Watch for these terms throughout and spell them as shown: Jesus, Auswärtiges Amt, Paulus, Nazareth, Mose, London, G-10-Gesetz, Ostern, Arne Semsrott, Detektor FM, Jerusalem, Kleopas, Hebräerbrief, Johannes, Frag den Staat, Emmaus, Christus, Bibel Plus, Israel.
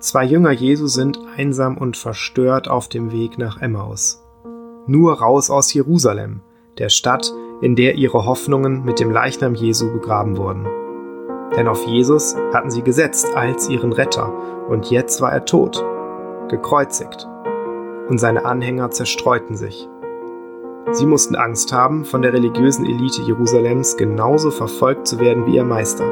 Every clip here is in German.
Zwei Jünger Jesu sind einsam und verstört auf dem Weg nach Emmaus. Nur raus aus Jerusalem, der Stadt, in der ihre Hoffnungen mit dem Leichnam Jesu begraben wurden. Denn auf Jesus hatten sie gesetzt als ihren Retter, und jetzt war er tot, gekreuzigt. Und seine Anhänger zerstreuten sich. Sie mussten Angst haben, von der religiösen Elite Jerusalems genauso verfolgt zu werden wie ihr Meister.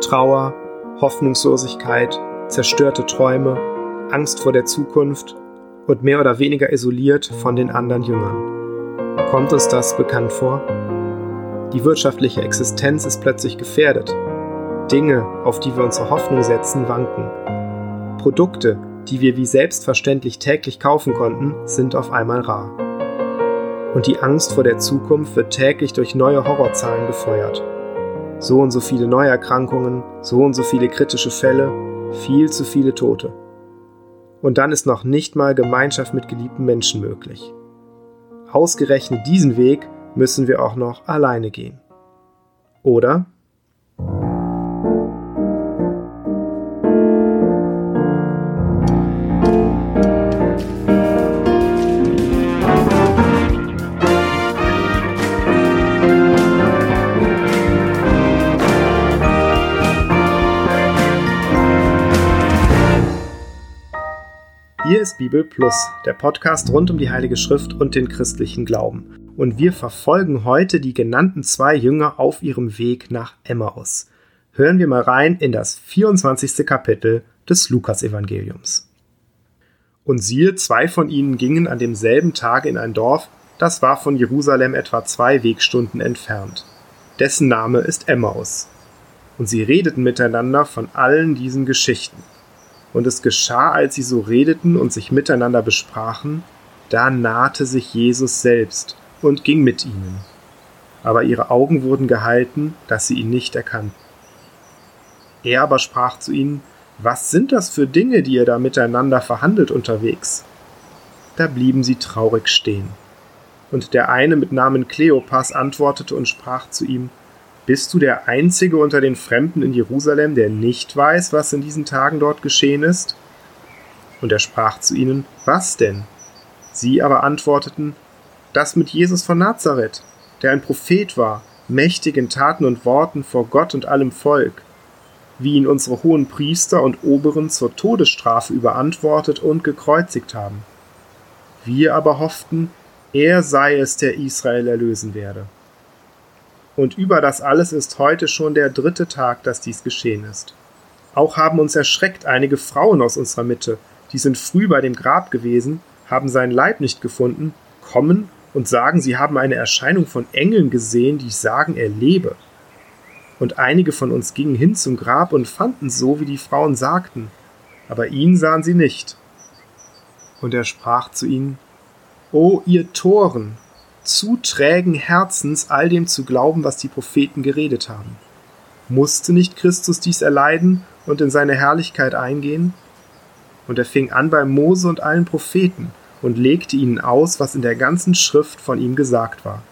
Trauer, Hoffnungslosigkeit, zerstörte Träume, Angst vor der Zukunft und mehr oder weniger isoliert von den anderen Jüngern. Kommt uns das bekannt vor? Die wirtschaftliche Existenz ist plötzlich gefährdet. Dinge, auf die wir unsere Hoffnung setzen, wanken. Produkte, die wir wie selbstverständlich täglich kaufen konnten, sind auf einmal rar. Und die Angst vor der Zukunft wird täglich durch neue Horrorzahlen befeuert. So und so viele Neuerkrankungen, so und so viele kritische Fälle, viel zu viele Tote. Und dann ist noch nicht mal Gemeinschaft mit geliebten Menschen möglich. Ausgerechnet diesen Weg müssen wir auch noch alleine gehen. Oder? Hier ist Bibel Plus, der Podcast rund um die Heilige Schrift und den christlichen Glauben. Und wir verfolgen heute die genannten zwei Jünger auf ihrem Weg nach Emmaus. Hören wir mal rein in das 24. Kapitel des Lukas-Evangeliums. Und siehe, zwei von ihnen gingen an demselben Tage in ein Dorf, das war von Jerusalem etwa 2 Wegstunden entfernt. Dessen Name ist Emmaus. Und sie redeten miteinander von allen diesen Geschichten. Und es geschah, als sie so redeten und sich miteinander besprachen, da nahte sich Jesus selbst und ging mit ihnen. Aber ihre Augen wurden gehalten, dass sie ihn nicht erkannten. Er aber sprach zu ihnen: Was sind das für Dinge, die ihr da miteinander verhandelt unterwegs? Da blieben sie traurig stehen. Und der eine mit Namen Kleopas antwortete und sprach zu ihm: Bist du der Einzige unter den Fremden in Jerusalem, der nicht weiß, was in diesen Tagen dort geschehen ist? Und er sprach zu ihnen: Was denn? Sie aber antworteten: Das mit Jesus von Nazareth, der ein Prophet war, mächtig in Taten und Worten vor Gott und allem Volk, wie ihn unsere hohen Priester und Oberen zur Todesstrafe überantwortet und gekreuzigt haben. Wir aber hofften, er sei es, der Israel erlösen werde. Und über das alles ist heute schon der 3. Tag, dass dies geschehen ist. Auch haben uns erschreckt einige Frauen aus unserer Mitte, die sind früh bei dem Grab gewesen, haben seinen Leib nicht gefunden, kommen und sagen, sie haben eine Erscheinung von Engeln gesehen, die sagen, er lebe. Und einige von uns gingen hin zum Grab und fanden so, wie die Frauen sagten, aber ihn sahen sie nicht. Und er sprach zu ihnen: O ihr Toren! Zu trägen Herzens, all dem zu glauben, was die Propheten geredet haben. Musste nicht Christus dies erleiden und in seine Herrlichkeit eingehen? Und er fing an bei Mose und allen Propheten und legte ihnen aus, was in der ganzen Schrift von ihm gesagt war.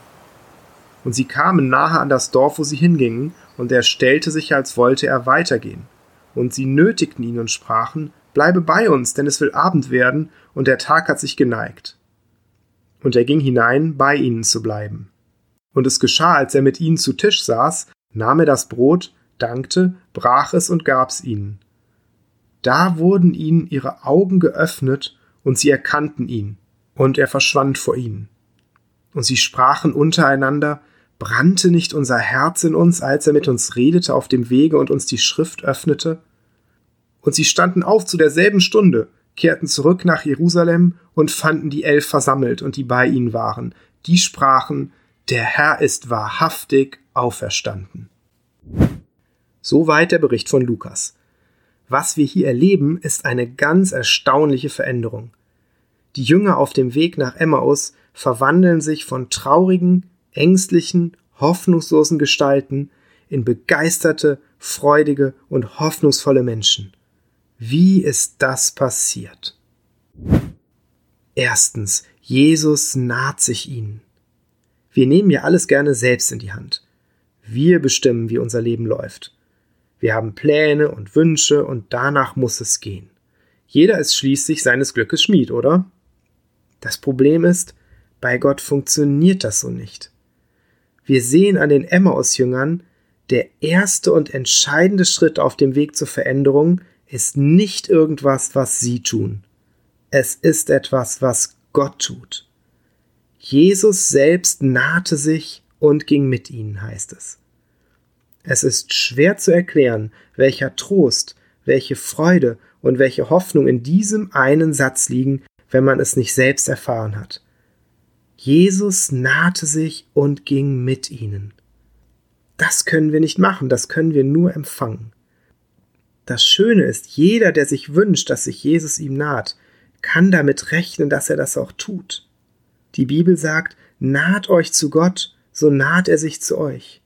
Und sie kamen nahe an das Dorf, wo sie hingingen, und er stellte sich, als wollte er weitergehen. Und sie nötigten ihn und sprachen: Bleibe bei uns, denn es will Abend werden, und der Tag hat sich geneigt. Und er ging hinein, bei ihnen zu bleiben. Und es geschah, als er mit ihnen zu Tisch saß, nahm er das Brot, dankte, brach es und gab's ihnen. Da wurden ihnen ihre Augen geöffnet, und sie erkannten ihn, und er verschwand vor ihnen. Und sie sprachen untereinander: Brannte nicht unser Herz in uns, als er mit uns redete auf dem Wege und uns die Schrift öffnete? Und sie standen auf zu derselben Stunde, kehrten zurück nach Jerusalem und fanden die 11 versammelt und die bei ihnen waren. Die sprachen: Der Herr ist wahrhaftig auferstanden. Soweit der Bericht von Lukas. Was wir hier erleben, ist eine ganz erstaunliche Veränderung. Die Jünger auf dem Weg nach Emmaus verwandeln sich von traurigen, ängstlichen, hoffnungslosen Gestalten in begeisterte, freudige und hoffnungsvolle Menschen. Wie ist das passiert? Erstens, Jesus naht sich ihnen. Wir nehmen ja alles gerne selbst in die Hand. Wir bestimmen, wie unser Leben läuft. Wir haben Pläne und Wünsche und danach muss es gehen. Jeder ist schließlich seines Glückes Schmied, oder? Das Problem ist, bei Gott funktioniert das so nicht. Wir sehen an den Emmaus-Jüngern, der erste und entscheidende Schritt auf dem Weg zur Veränderung ist nicht irgendwas, was sie tun. Es ist etwas, was Gott tut. Jesus selbst nahte sich und ging mit ihnen, heißt es. Es ist schwer zu erklären, welcher Trost, welche Freude und welche Hoffnung in diesem einen Satz liegen, wenn man es nicht selbst erfahren hat. Jesus nahte sich und ging mit ihnen. Das können wir nicht machen, das können wir nur empfangen. Das Schöne ist, jeder, der sich wünscht, dass sich Jesus ihm naht, kann damit rechnen, dass er das auch tut. Die Bibel sagt, naht euch zu Gott, so naht er sich zu euch.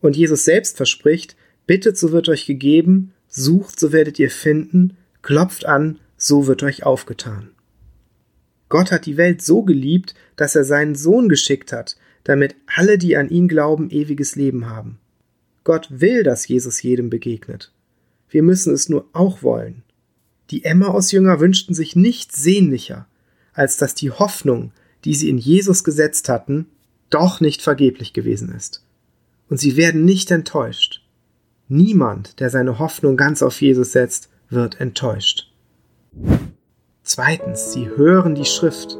Und Jesus selbst verspricht, bittet, so wird euch gegeben, sucht, so werdet ihr finden, klopft an, so wird euch aufgetan. Gott hat die Welt so geliebt, dass er seinen Sohn geschickt hat, damit alle, die an ihn glauben, ewiges Leben haben. Gott will, dass Jesus jedem begegnet. Wir müssen es nur auch wollen. Die Emmaus-Jünger wünschten sich nichts sehnlicher, als dass die Hoffnung, die sie in Jesus gesetzt hatten, doch nicht vergeblich gewesen ist. Und sie werden nicht enttäuscht. Niemand, der seine Hoffnung ganz auf Jesus setzt, wird enttäuscht. Zweitens, sie hören die Schrift.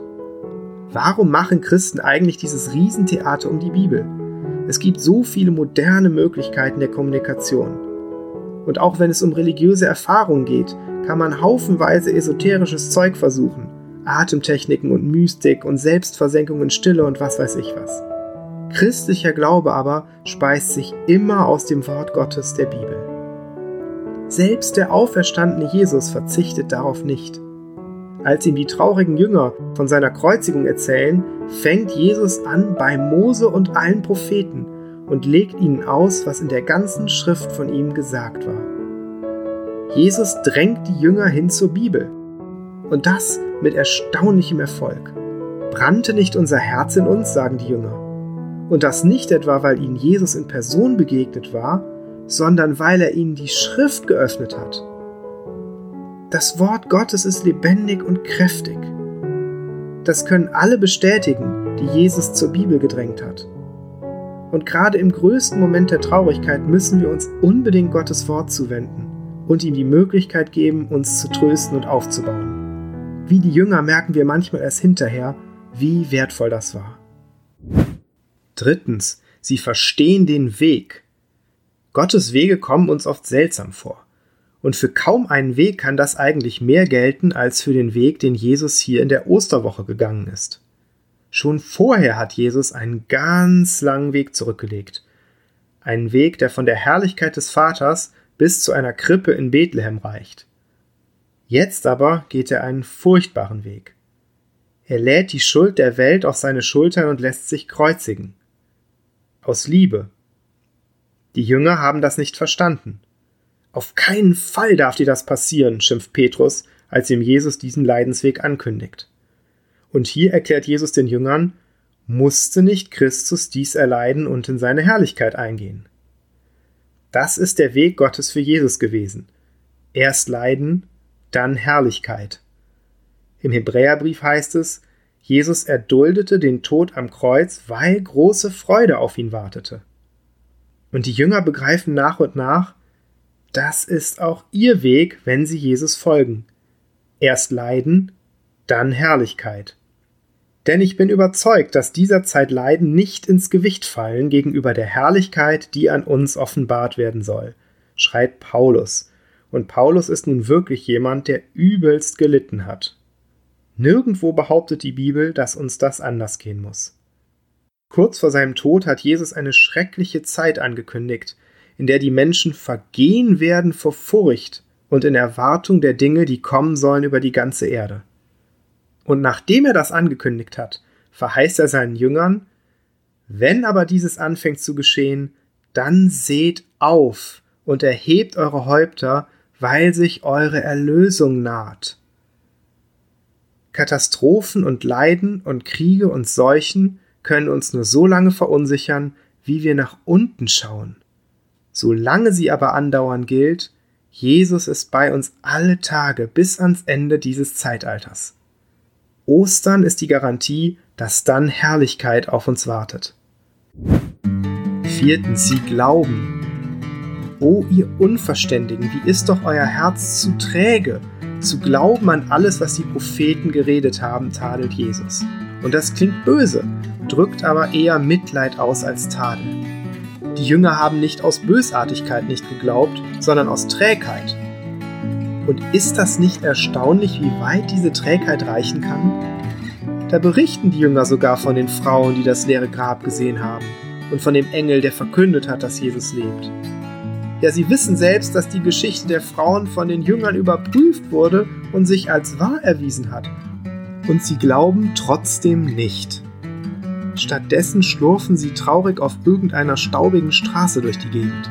Warum machen Christen eigentlich dieses Riesentheater um die Bibel? Es gibt so viele moderne Möglichkeiten der Kommunikation. Und auch wenn es um religiöse Erfahrungen geht, kann man haufenweise esoterisches Zeug versuchen. Atemtechniken und Mystik und Selbstversenkung in Stille und was weiß ich was. Christlicher Glaube aber speist sich immer aus dem Wort Gottes, der Bibel. Selbst der auferstandene Jesus verzichtet darauf nicht. Als ihm die traurigen Jünger von seiner Kreuzigung erzählen, fängt Jesus an bei Mose und allen Propheten und legt ihnen aus, was in der ganzen Schrift von ihm gesagt war. Jesus drängt die Jünger hin zur Bibel. Und das mit erstaunlichem Erfolg. Brannte nicht unser Herz in uns, sagen die Jünger. Und das nicht etwa, weil ihnen Jesus in Person begegnet war, sondern weil er ihnen die Schrift geöffnet hat. Das Wort Gottes ist lebendig und kräftig. Das können alle bestätigen, die Jesus zur Bibel gedrängt hat. Und gerade im größten Moment der Traurigkeit müssen wir uns unbedingt Gottes Wort zuwenden und ihm die Möglichkeit geben, uns zu trösten und aufzubauen. Wie die Jünger merken wir manchmal erst hinterher, wie wertvoll das war. Drittens, sie verstehen den Weg. Gottes Wege kommen uns oft seltsam vor. Und für kaum einen Weg kann das eigentlich mehr gelten, als für den Weg, den Jesus hier in der Osterwoche gegangen ist. Schon vorher hat Jesus einen ganz langen Weg zurückgelegt. Einen Weg, der von der Herrlichkeit des Vaters bis zu einer Krippe in Bethlehem reicht. Jetzt aber geht er einen furchtbaren Weg. Er lädt die Schuld der Welt auf seine Schultern und lässt sich kreuzigen. Aus Liebe. Die Jünger haben das nicht verstanden. Auf keinen Fall darf dir das passieren, schimpft Petrus, als ihm Jesus diesen Leidensweg ankündigt. Und hier erklärt Jesus den Jüngern, musste nicht Christus dies erleiden und in seine Herrlichkeit eingehen. Das ist der Weg Gottes für Jesus gewesen. Erst Leiden, dann Herrlichkeit. Im Hebräerbrief heißt es, Jesus erduldete den Tod am Kreuz, weil große Freude auf ihn wartete. Und die Jünger begreifen nach und nach, das ist auch ihr Weg, wenn sie Jesus folgen. Erst Leiden, dann Herrlichkeit. Denn ich bin überzeugt, dass dieser Zeit Leiden nicht ins Gewicht fallen gegenüber der Herrlichkeit, die an uns offenbart werden soll, schreibt Paulus. Und Paulus ist nun wirklich jemand, der übelst gelitten hat. Nirgendwo behauptet die Bibel, dass uns das anders gehen muss. Kurz vor seinem Tod hat Jesus eine schreckliche Zeit angekündigt, in der die Menschen vergehen werden vor Furcht und in Erwartung der Dinge, die kommen sollen über die ganze Erde. Und nachdem er das angekündigt hat, verheißt er seinen Jüngern, wenn aber dieses anfängt zu geschehen, dann seht auf und erhebt eure Häupter, weil sich eure Erlösung naht. Katastrophen und Leiden und Kriege und Seuchen können uns nur so lange verunsichern, wie wir nach unten schauen. Solange sie aber andauern, gilt: Jesus ist bei uns alle Tage bis ans Ende dieses Zeitalters. Ostern ist die Garantie, dass dann Herrlichkeit auf uns wartet. Viertens, sie glauben. O ihr Unverständigen, wie ist doch euer Herz zu träge, zu glauben an alles, was die Propheten geredet haben, tadelt Jesus. Und das klingt böse, drückt aber eher Mitleid aus als Tadel. Die Jünger haben nicht aus Bösartigkeit nicht geglaubt, sondern aus Trägheit. Und ist das nicht erstaunlich, wie weit diese Trägheit reichen kann? Da berichten die Jünger sogar von den Frauen, die das leere Grab gesehen haben, und von dem Engel, der verkündet hat, dass Jesus lebt. Ja, sie wissen selbst, dass die Geschichte der Frauen von den Jüngern überprüft wurde und sich als wahr erwiesen hat. Und sie glauben trotzdem nicht. Stattdessen schlurfen sie traurig auf irgendeiner staubigen Straße durch die Gegend.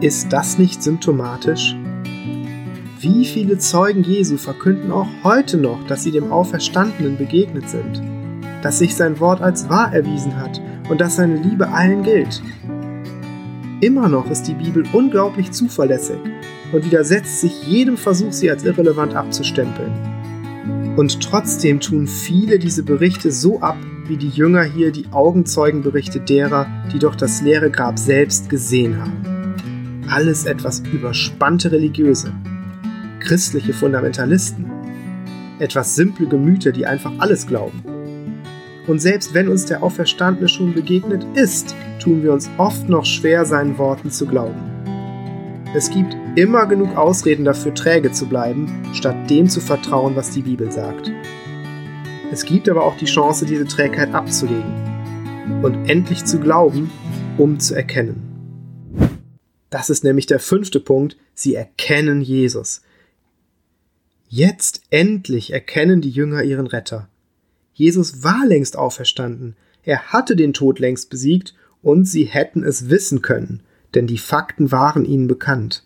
Ist das nicht symptomatisch? Wie viele Zeugen Jesu verkünden auch heute noch, dass sie dem Auferstandenen begegnet sind, dass sich sein Wort als wahr erwiesen hat und dass seine Liebe allen gilt? Immer noch ist die Bibel unglaublich zuverlässig und widersetzt sich jedem Versuch, sie als irrelevant abzustempeln. Und trotzdem tun viele diese Berichte so ab, wie die Jünger hier die Augenzeugenberichte derer, die doch das leere Grab selbst gesehen haben. Alles etwas überspannte Religiöse, christliche Fundamentalisten, etwas simple Gemüter, die einfach alles glauben. Und selbst wenn uns der Auferstandene schon begegnet ist, tun wir uns oft noch schwer, seinen Worten zu glauben. Es gibt immer genug Ausreden dafür, träge zu bleiben, statt dem zu vertrauen, was die Bibel sagt. Es gibt aber auch die Chance, diese Trägheit abzulegen und endlich zu glauben, um zu erkennen. Das ist nämlich der 5. Punkt: Sie erkennen Jesus. Jetzt endlich erkennen die Jünger ihren Retter. Jesus war längst auferstanden, er hatte den Tod längst besiegt und sie hätten es wissen können, denn die Fakten waren ihnen bekannt.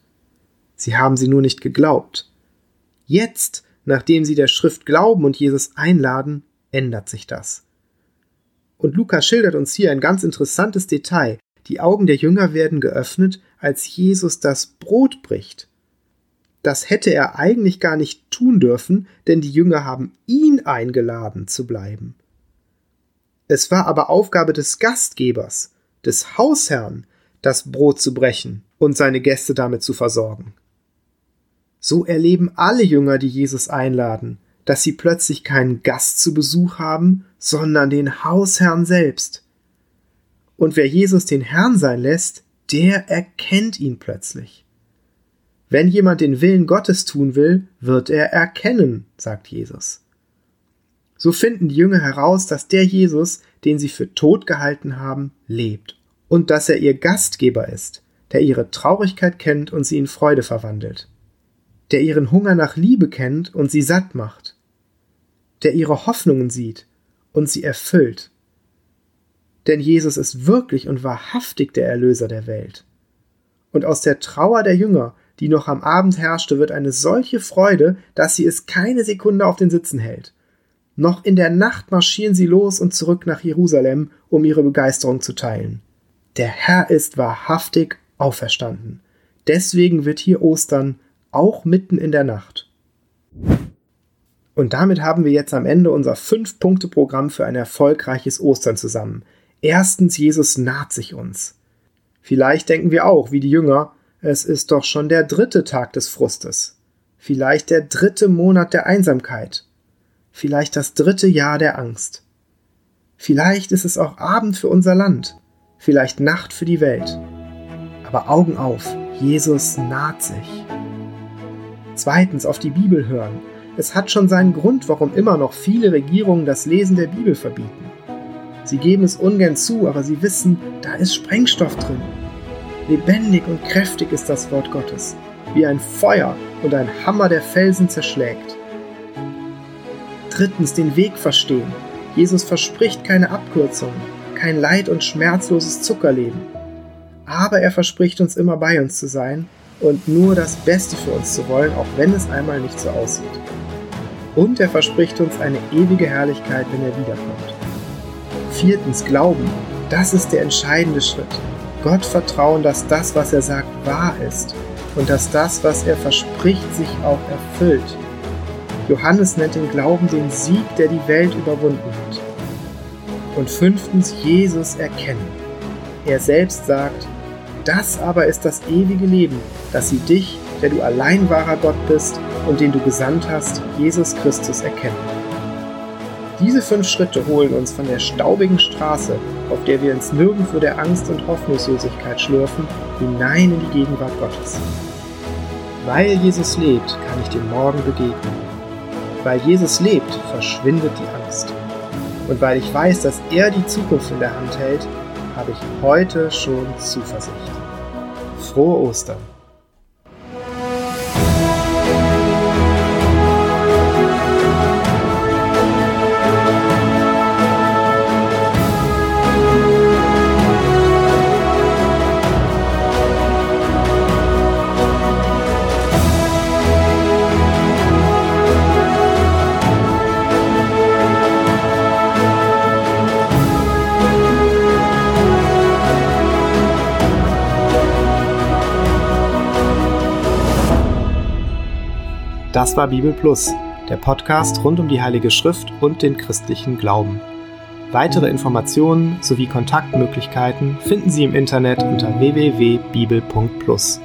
Sie haben sie nur nicht geglaubt. Jetzt, nachdem sie der Schrift glauben und Jesus einladen, ändert sich das. Und Lukas schildert uns hier ein ganz interessantes Detail. Die Augen der Jünger werden geöffnet, als Jesus das Brot bricht. Das hätte er eigentlich gar nicht tun dürfen, denn die Jünger haben ihn eingeladen zu bleiben. Es war aber Aufgabe des Gastgebers, des Hausherrn, das Brot zu brechen und seine Gäste damit zu versorgen. So erleben alle Jünger, die Jesus einladen, dass sie plötzlich keinen Gast zu Besuch haben, sondern den Hausherrn selbst. Und wer Jesus den Herrn sein lässt, der erkennt ihn plötzlich. Wenn jemand den Willen Gottes tun will, wird er erkennen, sagt Jesus. So finden die Jünger heraus, dass der Jesus, den sie für tot gehalten haben, lebt und dass er ihr Gastgeber ist, der ihre Traurigkeit kennt und sie in Freude verwandelt, der ihren Hunger nach Liebe kennt und sie satt macht, der ihre Hoffnungen sieht und sie erfüllt. Denn Jesus ist wirklich und wahrhaftig der Erlöser der Welt. Und aus der Trauer der Jünger, die noch am Abend herrschte, wird eine solche Freude, dass sie es keine Sekunde auf den Sitzen hält. Noch in der Nacht marschieren sie los und zurück nach Jerusalem, um ihre Begeisterung zu teilen. Der Herr ist wahrhaftig auferstanden. Deswegen wird hier Ostern, auch mitten in der Nacht. Und damit haben wir jetzt am Ende unser 5-Punkte-Programm für ein erfolgreiches Ostern zusammen. Erstens, Jesus naht sich uns. Vielleicht denken wir auch, wie die Jünger: Es ist doch schon der 3. Tag des Frustes, vielleicht der 3. Monat der Einsamkeit, vielleicht das 3. Jahr der Angst. Vielleicht ist es auch Abend für unser Land, vielleicht Nacht für die Welt. Aber Augen auf, Jesus naht sich. Zweitens, auf die Bibel hören. Es hat schon seinen Grund, warum immer noch viele Regierungen das Lesen der Bibel verbieten. Sie geben es ungern zu, aber sie wissen, da ist Sprengstoff drin. Lebendig und kräftig ist das Wort Gottes, wie ein Feuer und ein Hammer, der Felsen zerschlägt. Drittens, den Weg verstehen. Jesus verspricht keine Abkürzungen, kein Leid und schmerzloses Zuckerleben. Aber er verspricht uns, immer bei uns zu sein und nur das Beste für uns zu wollen, auch wenn es einmal nicht so aussieht. Und er verspricht uns eine ewige Herrlichkeit, wenn er wiederkommt. Viertens, Glauben. Das ist der entscheidende Schritt. Gott vertrauen, dass das, was er sagt, wahr ist und dass das, was er verspricht, sich auch erfüllt. Johannes nennt den Glauben den Sieg, der die Welt überwunden hat. Und 5. Jesus erkennen. Er selbst sagt: Das aber ist das ewige Leben, dass sie dich, der du allein wahrer Gott bist und den du gesandt hast, Jesus Christus, erkennen. Diese 5 Schritte holen uns von der staubigen Straße, auf der wir ins Nirgendwo der Angst und Hoffnungslosigkeit schlürfen, hinein in die Gegenwart Gottes. Weil Jesus lebt, kann ich dem Morgen begegnen. Weil Jesus lebt, verschwindet die Angst. Und weil ich weiß, dass er die Zukunft in der Hand hält, habe ich heute schon Zuversicht. Frohe Ostern! Das war Bibel Plus, der Podcast rund um die Heilige Schrift und den christlichen Glauben. Weitere Informationen sowie Kontaktmöglichkeiten finden Sie im Internet unter www.bibel.plus.